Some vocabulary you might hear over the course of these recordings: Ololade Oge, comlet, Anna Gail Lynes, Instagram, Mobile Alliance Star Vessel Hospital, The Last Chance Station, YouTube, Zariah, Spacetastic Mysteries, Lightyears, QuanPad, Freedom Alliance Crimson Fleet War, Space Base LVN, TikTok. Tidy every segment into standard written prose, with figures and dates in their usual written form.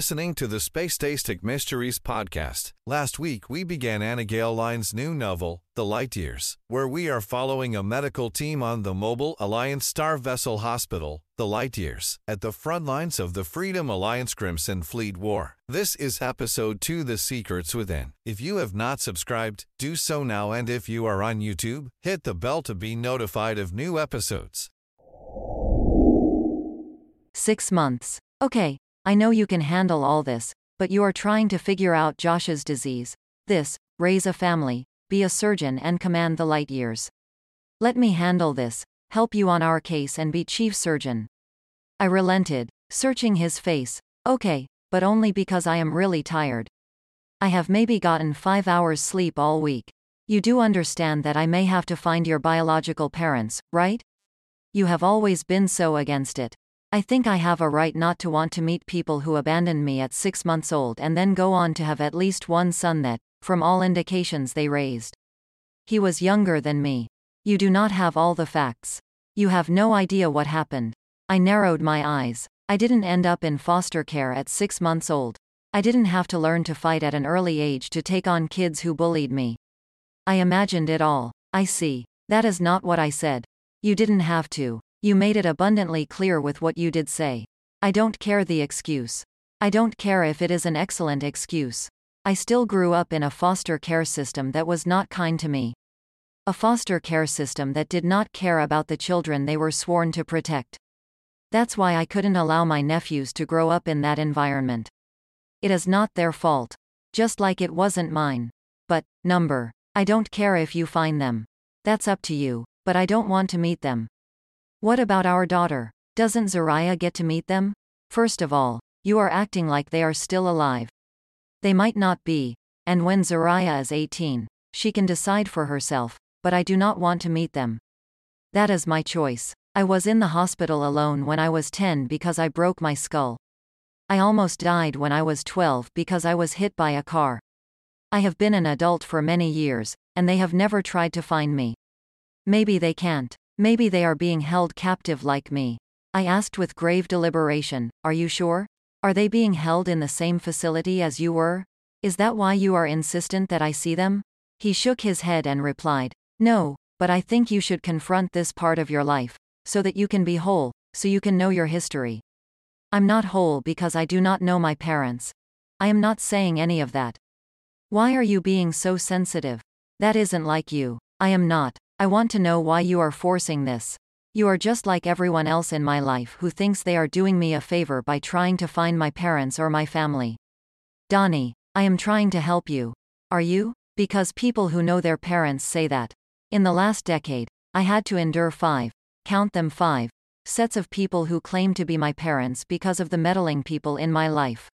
listening to the Spacetastic Mysteries podcast. Last week, we began Anna Gail Lynes' new novel, The Light Years, where we are following a medical team on the Mobile Alliance Star Vessel Hospital, The Light Years, at the front lines of the Freedom Alliance Crimson Fleet War. This is Episode 2, The Secrets Within. If you have not subscribed, do so now, and if you are on YouTube, hit the bell to be notified of new episodes. 6 months. Okay, I know you can handle all this, but you are trying to figure out Josh's disease. This, raise a family, be a surgeon and command the light years. Let me handle this, help you on our case and be chief surgeon. I relented, searching his face. Okay, but only because I am really tired. I have maybe gotten 5 hours sleep all week. You do understand that I may have to find your biological parents, right? You have always been so against it. I think I have a right not to want to meet people who abandoned me at 6 months old and then go on to have at least one son that, from all indications they raised. He was younger than me. You do not have all the facts. You have no idea what happened. I narrowed my eyes. I didn't end up in foster care at 6 months old. I didn't have to learn to fight at an early age to take on kids who bullied me. I imagined it all. I see. That is not what I said. You didn't have to. You made it abundantly clear with what you did say. I don't care the excuse. I don't care if it is an excellent excuse. I still grew up in a foster care system that was not kind to me. A foster care system that did not care about the children they were sworn to protect. That's why I couldn't allow my nephews to grow up in that environment. It is not their fault. Just like it wasn't mine. But, I don't care if you find them. That's up to you, but I don't want to meet them. What about our daughter? Doesn't Zariah get to meet them? First of all, you are acting like they are still alive. They might not be, and when Zariah is 18, she can decide for herself, but I do not want to meet them. That is my choice. I was in the hospital alone when I was 10 because I broke my skull. I almost died when I was 12 because I was hit by a car. I have been an adult for many years, and they have never tried to find me. Maybe they can't. Maybe they are being held captive like me. I asked with grave deliberation, are you sure? Are they being held in the same facility as you were? Is that why you are insistent that I see them? He shook his head and replied, no, but I think you should confront this part of your life, so that you can be whole, so you can know your history. I'm not whole because I do not know my parents. I am not saying any of that. Why are you being so sensitive? That isn't like you. I am not. I want to know why you are forcing this. You are just like everyone else in my life who thinks they are doing me a favor by trying to find my parents or my family. Donnie, I am trying to help you. Are you? Because people who know their parents say that. In the last decade, I had to endure 5 sets of people who claim to be my parents because of the meddling people in my life.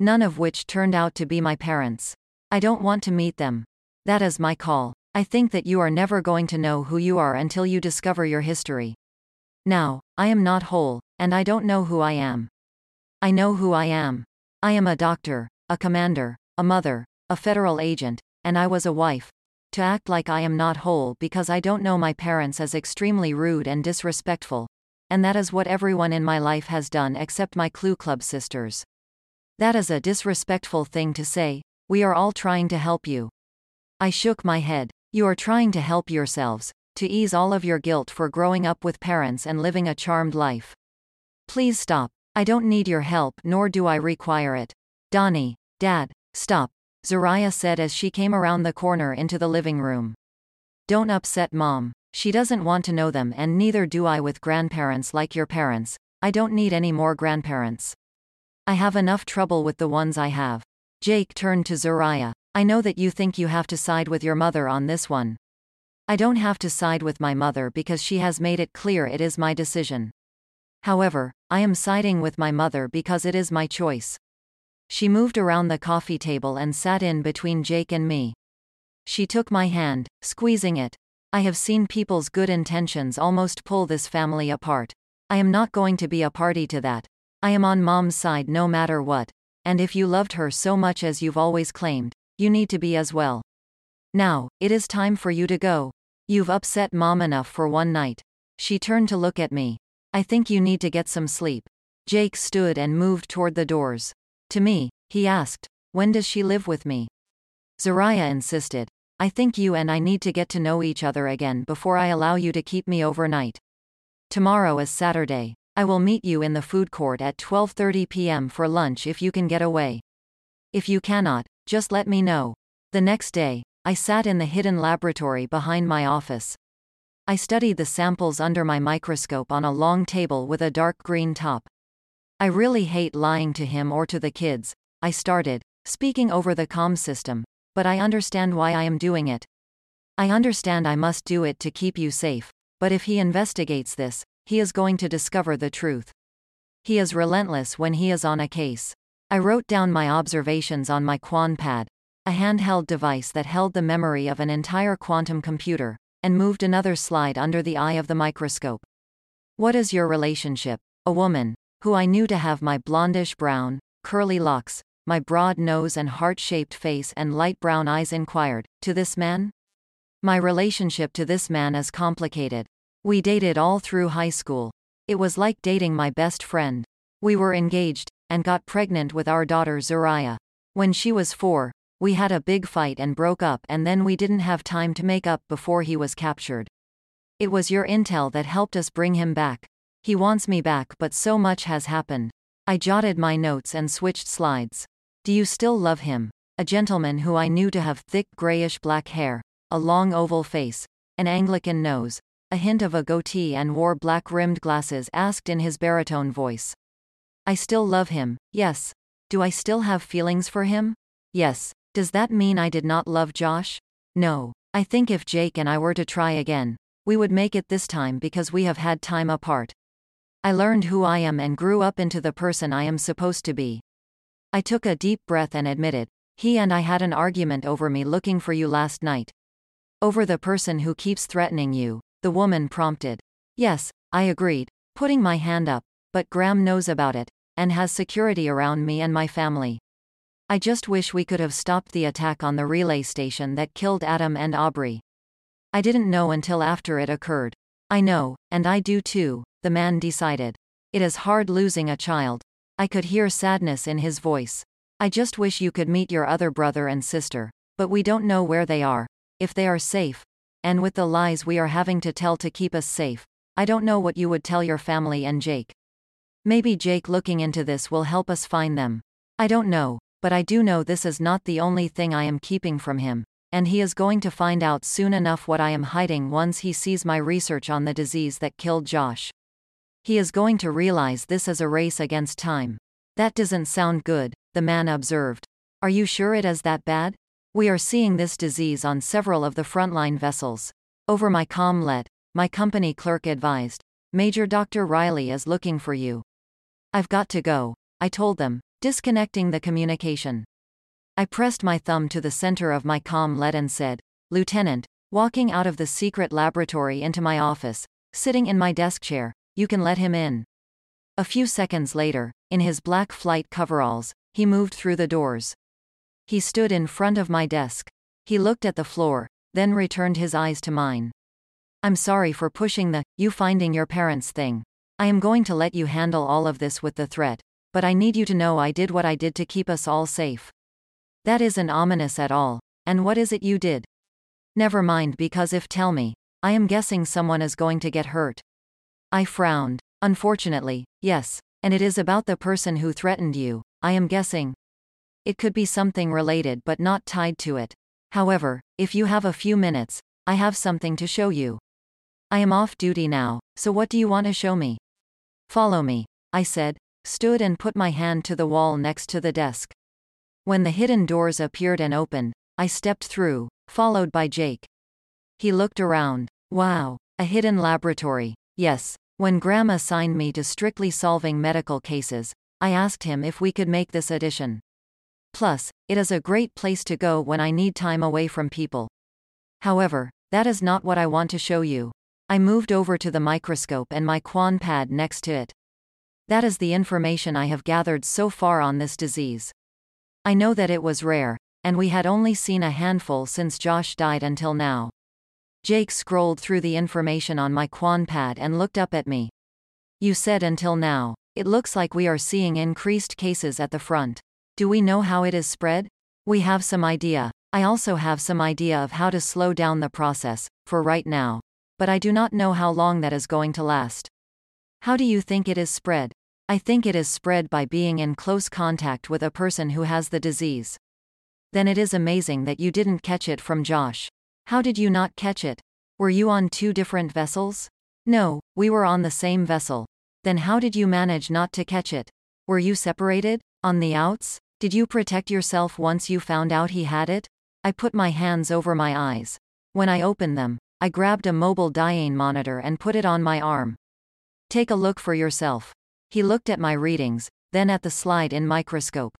None of which turned out to be my parents. I don't want to meet them. That is my call. I think that you are never going to know who you are until you discover your history. Now, I am not whole, and I don't know who I am. I know who I am. I am a doctor, a commander, a mother, a federal agent, and I was a wife. To act like I am not whole because I don't know my parents is extremely rude and disrespectful. And that is what everyone in my life has done except my Clue Club sisters. That is a disrespectful thing to say. We are all trying to help you. I shook my head. You are trying to help yourselves, to ease all of your guilt for growing up with parents and living a charmed life. Please stop. I don't need your help nor do I require it. Donnie, Dad, stop, Zariah said as she came around the corner into the living room. Don't upset Mom. She doesn't want to know them and neither do I with grandparents like your parents. I don't need any more grandparents. I have enough trouble with the ones I have. Jake turned to Zariah. I know that you think you have to side with your mother on this one. I don't have to side with my mother because she has made it clear it is my decision. However, I am siding with my mother because it is my choice. She moved around the coffee table and sat in between Jake and me. She took my hand, squeezing it. I have seen people's good intentions almost pull this family apart. I am not going to be a party to that. I am on Mom's side no matter what. And if you loved her so much as you've always claimed, you need to be as well. Now, it is time for you to go. You've upset Mom enough for one night. She turned to look at me. I think you need to get some sleep. Jake stood and moved toward the doors. To me, he asked, when does she live with me? Zariah insisted, I think you and I need to get to know each other again before I allow you to keep me overnight. Tomorrow is Saturday. I will meet you in the food court at 12:30 p.m. for lunch if you can get away. If you cannot, just let me know. The next day, I sat in the hidden laboratory behind my office. I studied the samples under my microscope on a long table with a dark green top. I really hate lying to him or to the kids, I started, speaking over the comm system, but I understand why I am doing it. I understand I must do it to keep you safe, but if he investigates this, he is going to discover the truth. He is relentless when he is on a case. I wrote down my observations on my QuanPad, a handheld device that held the memory of an entire quantum computer, and moved another slide under the eye of the microscope. What is your relationship? A woman, who I knew to have my blondish brown, curly locks, my broad nose and heart-shaped face and light brown eyes inquired, to this man? My relationship to this man is complicated. We dated all through high school. It was like dating my best friend. We were engaged, and got pregnant with our daughter Zariah. When she was 4, we had a big fight and broke up, and then we didn't have time to make up before he was captured. It was your intel that helped us bring him back. He wants me back, but so much has happened. I jotted my notes and switched slides. Do you still love him? A gentleman who I knew to have thick grayish-black hair, a long oval face, an Anglican nose, a hint of a goatee, and wore black-rimmed glasses, asked in his baritone voice. I still love him, yes. Do I still have feelings for him? Yes. Does that mean I did not love Josh? No. I think if Jake and I were to try again, we would make it this time because we have had time apart. I learned who I am and grew up into the person I am supposed to be. I took a deep breath and admitted, he and I had an argument over me looking for you last night. Over the person who keeps threatening you, the woman prompted. Yes, I agreed, putting my hand up, but Graham knows about it, and has security around me and my family. I just wish we could have stopped the attack on the relay station that killed Adam and Aubrey. I didn't know until after it occurred. I know, and I do too, the man decided. It is hard losing a child. I could hear sadness in his voice. I just wish you could meet your other brother and sister, but we don't know where they are, if they are safe. And with the lies we are having to tell to keep us safe, I don't know what you would tell your family and Jake. Maybe Jake looking into this will help us find them. I don't know. But I do know this is not the only thing I am keeping from him, and he is going to find out soon enough what I am hiding once he sees my research on the disease that killed Josh. He is going to realize this is a race against time. That doesn't sound good, the man observed. Are you sure it is that bad? We are seeing this disease on several of the frontline vessels. Over my comlet, my company clerk advised, Major Dr. Riley is looking for you. I've got to go, I told them, disconnecting the communication. I pressed my thumb to the center of my comlet and said, Lieutenant, walking out of the secret laboratory into my office, sitting in my desk chair, you can let him in. A few seconds later, in his black flight coveralls, he moved through the doors. He stood in front of my desk. He looked at the floor, then returned his eyes to mine. I'm sorry for pushing the, you finding your parents thing. I am going to let you handle all of this with the threat. But I need you to know I did what I did to keep us all safe. That isn't ominous at all, and what is it you did? Never mind, because if tell me, I am guessing someone is going to get hurt. I frowned. Unfortunately, yes, and it is about the person who threatened you, I am guessing. It could be something related but not tied to it. However, if you have a few minutes, I have something to show you. I am off duty now, so what do you want to show me? Follow me, I said. Stood and put my hand to the wall next to the desk. When the hidden doors appeared and opened, I stepped through, followed by Jake. He looked around. Wow, a hidden laboratory. Yes, when Graham assigned me to strictly solving medical cases, I asked him if we could make this addition. Plus, it is a great place to go when I need time away from people. However, that is not what I want to show you. I moved over to the microscope and my QuanPad next to it. That is the information I have gathered so far on this disease. I know that it was rare, and we had only seen a handful since Josh died until now. Jake scrolled through the information on my QuanPad and looked up at me. You said until now. It looks like we are seeing increased cases at the front. Do we know how it is spread? We have some idea. I also have some idea of how to slow down the process, for right now. But I do not know how long that is going to last. How do you think it is spread? I think it is spread by being in close contact with a person who has the disease. Then it is amazing that you didn't catch it from Josh. How did you not catch it? Were you on two different vessels? No, we were on the same vessel. Then how did you manage not to catch it? Were you separated? On the outs? Did you protect yourself once you found out he had it? I put my hands over my eyes. When I opened them, I grabbed a mobile dyane monitor and put it on my arm. Take a look for yourself. He looked at my readings, then at the slide in microscope.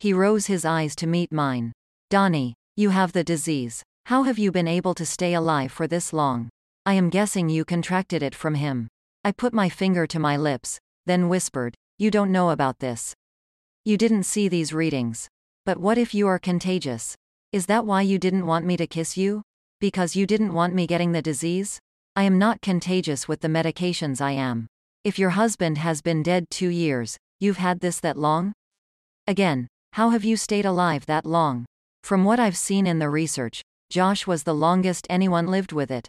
He rose his eyes to meet mine. Donnie, you have the disease. How have you been able to stay alive for this long? I am guessing you contracted it from him. I put my finger to my lips, then whispered, you don't know about this. You didn't see these readings. But what if you are contagious? Is that why you didn't want me to kiss you? Because you didn't want me getting the disease? I am not contagious with the medications I am. If your husband has been dead 2 years, you've had this that long? Again, how have you stayed alive that long? From what I've seen in the research, Josh was the longest anyone lived with it.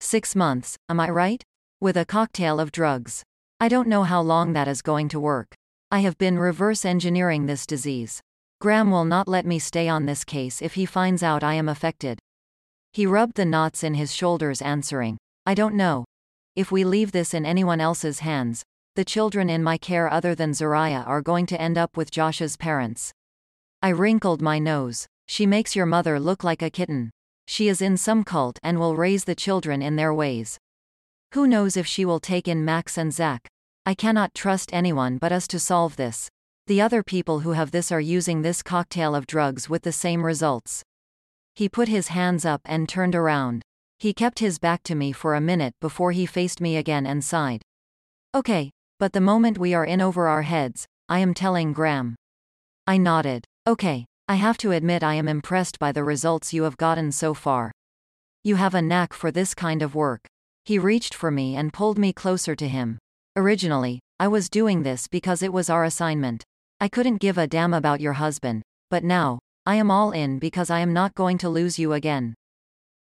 6 months, am I right? With a cocktail of drugs. I don't know how long that is going to work. I have been reverse engineering this disease. Graham will not let me stay on this case if he finds out I am affected. He rubbed the knots in his shoulders, answering, I don't know. If we leave this in anyone else's hands, the children in my care other than Zariah are going to end up with Josh's parents. I wrinkled my nose. She makes your mother look like a kitten. She is in some cult and will raise the children in their ways. Who knows if she will take in Max and Zach? I cannot trust anyone but us to solve this. The other people who have this are using this cocktail of drugs with the same results. He put his hands up and turned around. He kept his back to me for a minute before he faced me again and sighed. Okay, but the moment we are in over our heads, I am telling Graham. I nodded. Okay, I have to admit I am impressed by the results you have gotten so far. You have a knack for this kind of work. He reached for me and pulled me closer to him. Originally, I was doing this because it was our assignment. I couldn't give a damn about your husband, but now, I am all in because I am not going to lose you again.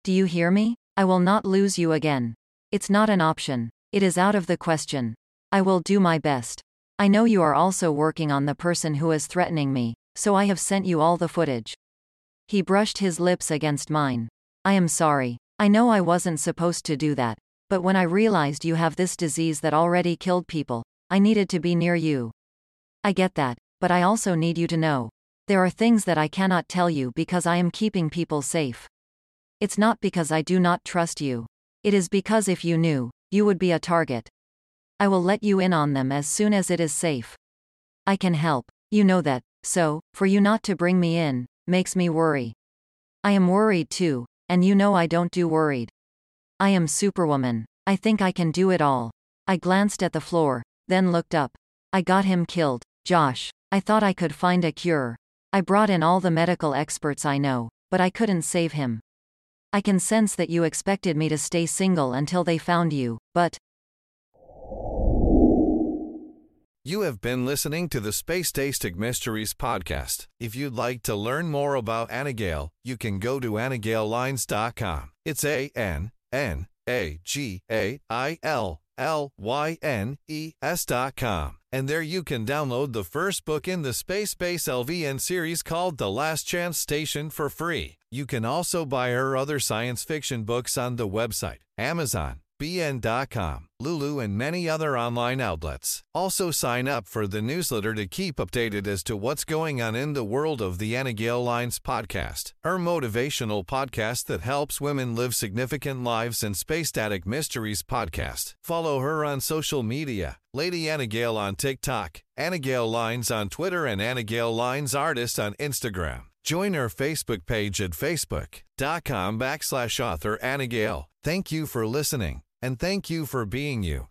Do you hear me? I will not lose you again. It's not an option. It is out of the question. I will do my best. I know you are also working on the person who is threatening me, so I have sent you all the footage. He brushed his lips against mine. I am sorry. I know I wasn't supposed to do that, but when I realized you have this disease that already killed people, I needed to be near you. I get that, but I also need you to know. There are things that I cannot tell you because I am keeping people safe. It's not because I do not trust you. It is because if you knew, you would be a target. I will let you in on them as soon as it is safe. I can help. You know that, so, for you not to bring me in, makes me worry. I am worried too, and you know I don't do worried. I am Superwoman. I think I can do it all. I glanced at the floor, then looked up. I got him killed, Josh. I thought I could find a cure. I brought in all the medical experts I know, but I couldn't save him. I can sense that you expected me to stay single until they found you, but... You have been listening to the Spacetastic Mysteries podcast. If you'd like to learn more about Anna Gail, you can go to AnnaGailLynes.com. It's AnnAgailLynes.com. And there you can download the first book in the Space Base LVN series called The Last Chance Station for free. You can also buy her other science fiction books on the website, Amazon, BN.com, Lulu, and many other online outlets. Also sign up for the newsletter to keep updated as to what's going on in the world of the Anna Gail Lynes podcast, her motivational podcast that helps women live significant lives, and Spacetastic Mysteries podcast. Follow her on social media, Lady Anna Gail on TikTok, Anna Gail Lynes on Twitter, and Anna Gail Lynes Artist on Instagram. Join her Facebook page at facebook.com/author Anna Gail. Thank you for listening. And thank you for being you.